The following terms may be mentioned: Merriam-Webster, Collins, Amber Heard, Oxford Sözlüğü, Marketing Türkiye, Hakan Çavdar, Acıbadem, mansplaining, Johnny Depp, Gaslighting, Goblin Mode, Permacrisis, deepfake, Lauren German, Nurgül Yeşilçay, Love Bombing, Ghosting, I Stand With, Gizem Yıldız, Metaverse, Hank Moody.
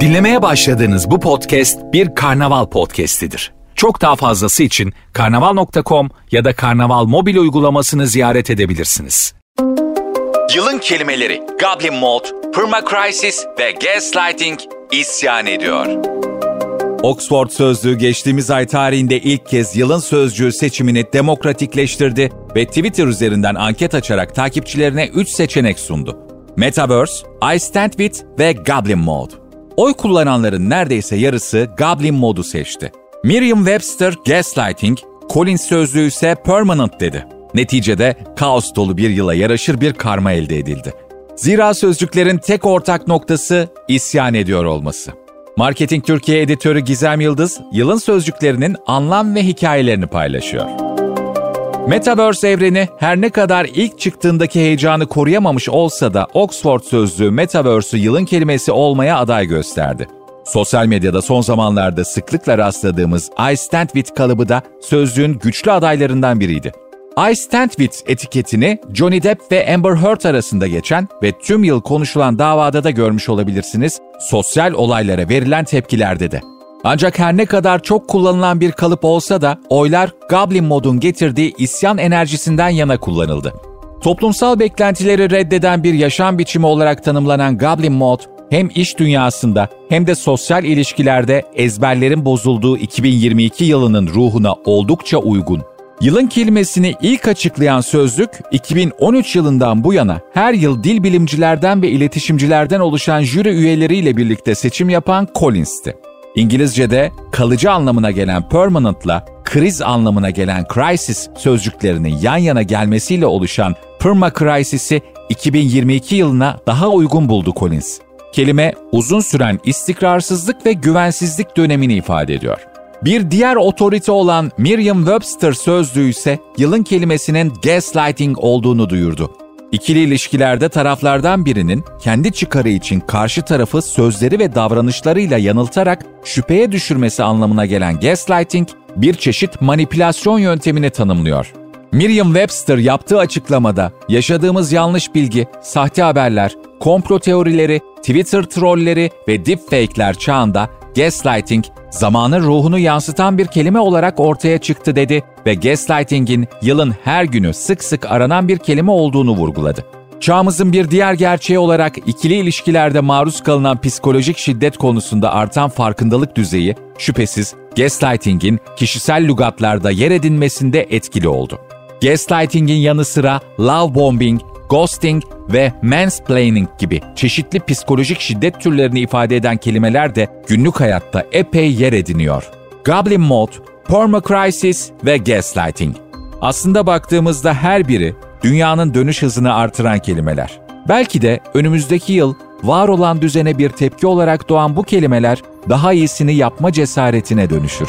Dinlemeye başladığınız bu podcast bir karnaval podcastidir. Çok daha fazlası için karnaval.com ya da karnaval mobil uygulamasını ziyaret edebilirsiniz. Yılın kelimeleri Goblin Mode, Permacrisis ve Gaslighting isyan ediyor. Oxford Sözlüğü geçtiğimiz ay tarihinde ilk kez yılın sözcüğü seçimini demokratikleştirdi ve Twitter üzerinden anket açarak takipçilerine 3 seçenek sundu. Metaverse, I Stand With ve Goblin Mode. Oy kullananların neredeyse yarısı Goblin Mode'u seçti. Merriam-Webster Gaslighting, Collins sözlüğü ise Permanent dedi. Neticede kaos dolu bir yıla yaraşır bir karma elde edildi. Zira sözcüklerin tek ortak noktası isyan ediyor olması. Marketing Türkiye editörü Gizem Yıldız, yılın sözcüklerinin anlam ve hikayelerini paylaşıyor. Metaverse evreni her ne kadar ilk çıktığındaki heyecanı koruyamamış olsa da Oxford Sözlüğü Metaverse'ü yılın kelimesi olmaya aday gösterdi. Sosyal medyada son zamanlarda sıklıkla rastladığımız I Stand With kalıbı da sözlüğün güçlü adaylarından biriydi. I Stand With etiketini Johnny Depp ve Amber Heard arasında geçen ve tüm yıl konuşulan davada da görmüş olabilirsiniz, sosyal olaylara verilen tepkilerde de. Ancak her ne kadar çok kullanılan bir kalıp olsa da oylar Goblin Mode'un getirdiği isyan enerjisinden yana kullanıldı. Toplumsal beklentileri reddeden bir yaşam biçimi olarak tanımlanan Goblin Mode, hem iş dünyasında hem de sosyal ilişkilerde ezberlerin bozulduğu 2022 yılının ruhuna oldukça uygun. Yılın kelimesini ilk açıklayan sözlük, 2013 yılından bu yana her yıl dil bilimcilerden ve iletişimcilerden oluşan jüri üyeleriyle birlikte seçim yapan Collins'ti. İngilizce'de kalıcı anlamına gelen permanent'la kriz anlamına gelen crisis sözcüklerinin yan yana gelmesiyle oluşan permacrisis'i 2022 yılına daha uygun buldu Collins. Kelime uzun süren istikrarsızlık ve güvensizlik dönemini ifade ediyor. Bir diğer otorite olan Merriam-Webster sözlüğü ise yılın kelimesinin gaslighting olduğunu duyurdu. İkili ilişkilerde taraflardan birinin kendi çıkarı için karşı tarafı sözleri ve davranışlarıyla yanıltarak şüpheye düşürmesi anlamına gelen gaslighting, bir çeşit manipülasyon yöntemini tanımlıyor. Merriam-Webster yaptığı açıklamada yaşadığımız yanlış bilgi, sahte haberler, komplo teorileri, Twitter trolleri ve deepfake'ler çağında gaslighting, zamanın ruhunu yansıtan bir kelime olarak ortaya çıktı dedi ve gaslighting'in yılın her günü sık sık aranan bir kelime olduğunu vurguladı. Çağımızın bir diğer gerçeği olarak ikili ilişkilerde maruz kalınan psikolojik şiddet konusunda artan farkındalık düzeyi, şüphesiz gaslighting'in kişisel lügatlarda yer edinmesinde etkili oldu. Gaslighting'in yanı sıra Love Bombing, Ghosting ve mansplaining gibi çeşitli psikolojik şiddet türlerini ifade eden kelimeler de günlük hayatta epey yer ediniyor. Goblin Mode, Permacrisis ve Gaslighting. Aslında baktığımızda her biri dünyanın dönüş hızını artıran kelimeler. Belki de önümüzdeki yıl var olan düzene bir tepki olarak doğan bu kelimeler daha iyisini yapma cesaretine dönüşür.